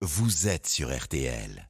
Vous êtes sur RTL.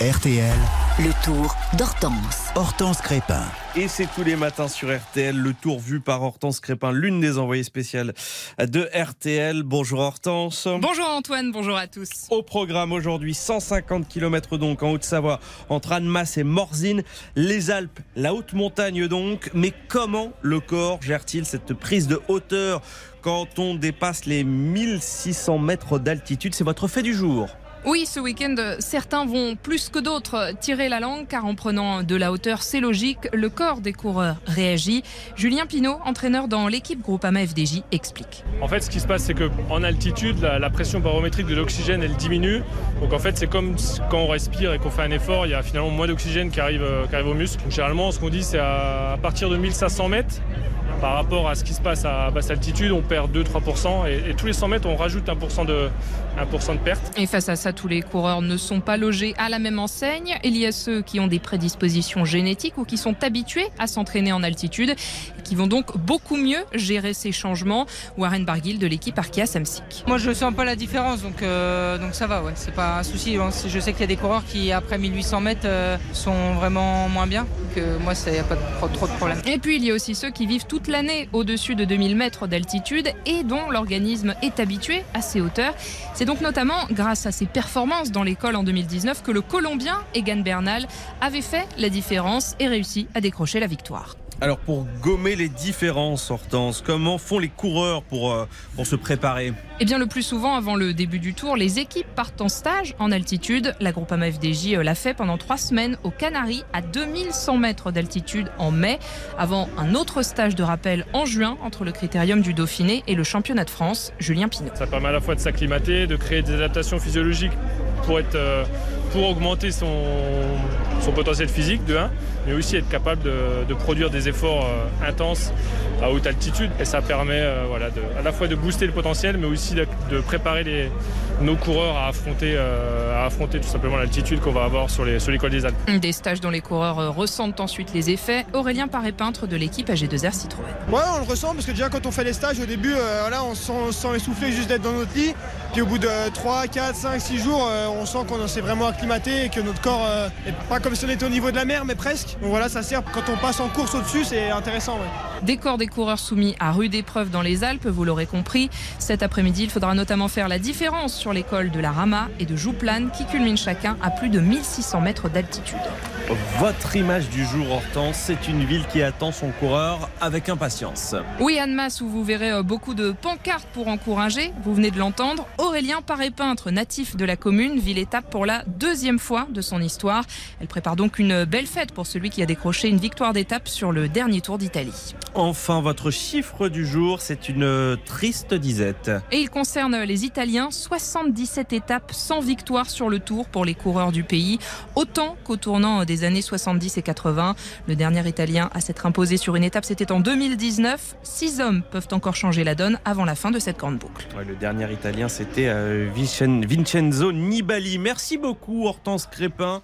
RTL, le tour d'Hortense. Hortense Crépin. Et c'est tous les matins sur RTL, le tour vu par Hortense Crépin, l'une des envoyées spéciales de RTL. Bonjour Hortense. Bonjour Antoine, bonjour à tous. Au programme aujourd'hui, 150 km donc en Haute-Savoie, entre Annemasse et Morzine, les Alpes, la haute montagne donc. Mais comment le corps gère-t-il cette prise de hauteur quand on dépasse les 1600 mètres d'altitude? C'est votre fait du jour. Oui, ce week-end, certains vont plus que d'autres tirer la langue, car en prenant de la hauteur, c'est logique, le corps des coureurs réagit. Julien Pinot, entraîneur dans l'équipe Groupama-FDJ, explique. En fait, ce qui se passe, c'est qu'en altitude, la pression barométrique de l'oxygène, elle diminue. Donc en fait, c'est comme quand on respire et qu'on fait un effort, il y a finalement moins d'oxygène qui arrive aux muscles. Donc, généralement, ce qu'on dit, c'est à partir de 1500 mètres, par rapport à ce qui se passe à basse altitude, on perd 2-3% et tous les 100 mètres, on rajoute 1% de perte. Et face à ça, tous les coureurs ne sont pas logés à la même enseigne. Il y a ceux qui ont des prédispositions génétiques ou qui sont habitués à s'entraîner en altitude et qui vont donc beaucoup mieux gérer ces changements. Warren Barguil de l'équipe Arkea-Samsic. Moi, je sens pas la différence, donc ça va, ouais, c'est pas un souci. Je sais qu'il y a des coureurs qui, après 1800 mètres, sont vraiment moins bien. Donc moi, il n'y a pas trop de problème. Et puis, il y a aussi ceux qui vivent toute l'année au-dessus de 2000 mètres d'altitude et dont l'organisme est habitué à ces hauteurs. C'est donc notamment grâce à ses performances dans l'école en 2019 que le Colombien Egan Bernal avait fait la différence et réussi à décrocher la victoire. Alors pour gommer les différences, Hortense, comment font les coureurs pour se préparer ? Eh bien le plus souvent, avant le début du tour, les équipes partent en stage en altitude. La Groupama FDJ l'a fait pendant 3 semaines aux Canaries, à 2100 mètres d'altitude en mai, avant un autre stage de rappel en juin entre le critérium du Dauphiné et le championnat de France. Julien Pinot. Ça permet à la fois de s'acclimater, de créer des adaptations physiologiques pour augmenter son potentiel physique de 1, mais aussi être capable de produire des efforts intenses à haute altitude. Et ça permet à la fois de booster le potentiel, mais aussi de préparer nos coureurs à affronter tout simplement l'altitude qu'on va avoir sur les cols des Alpes. Des stages dont les coureurs ressentent ensuite les effets. Aurélien Paret-Peintre de l'équipe AG2R Citroën. Ouais, on le ressent parce que déjà quand on fait les stages au début, on se sent essoufflé juste d'être dans notre lit. Puis au bout de 3, 4, 5, 6 jours, on sent qu'on s'est vraiment acclimaté et que notre corps n'est pas comme si on était au niveau de la mer, mais presque. Donc voilà, ça sert quand on passe en course au-dessus, c'est intéressant. Ouais. Des corps des coureurs soumis à rude épreuve dans les Alpes, vous l'aurez compris. Cet après-midi, il faudra notamment faire la différence sur les cols de la Rama et de Jouplane qui culminent chacun à plus de 1600 mètres d'altitude. Votre image du jour, Hortense, c'est une ville qui attend son coureur avec impatience. Oui, Annemasse, où vous verrez beaucoup de pancartes pour encourager. Vous venez de l'entendre. Aurélien Paret-Peintre, natif de la commune, vit l'étape pour la 2e fois de son histoire. Elle prépare donc une belle fête pour celui qui a décroché une victoire d'étape sur le dernier Tour d'Italie. Enfin, votre chiffre du jour, c'est une triste disette. Et il concerne les Italiens. 77 étapes sans victoire sur le Tour pour les coureurs du pays. Autant qu'au tournant des années 70 et 80. Le dernier Italien à s'être imposé sur une étape, c'était en 2019. 6 hommes peuvent encore changer la donne avant la fin de cette grande boucle. Ouais, le dernier Italien, c'était Vincenzo Nibali. Merci beaucoup, Hortense Crépin.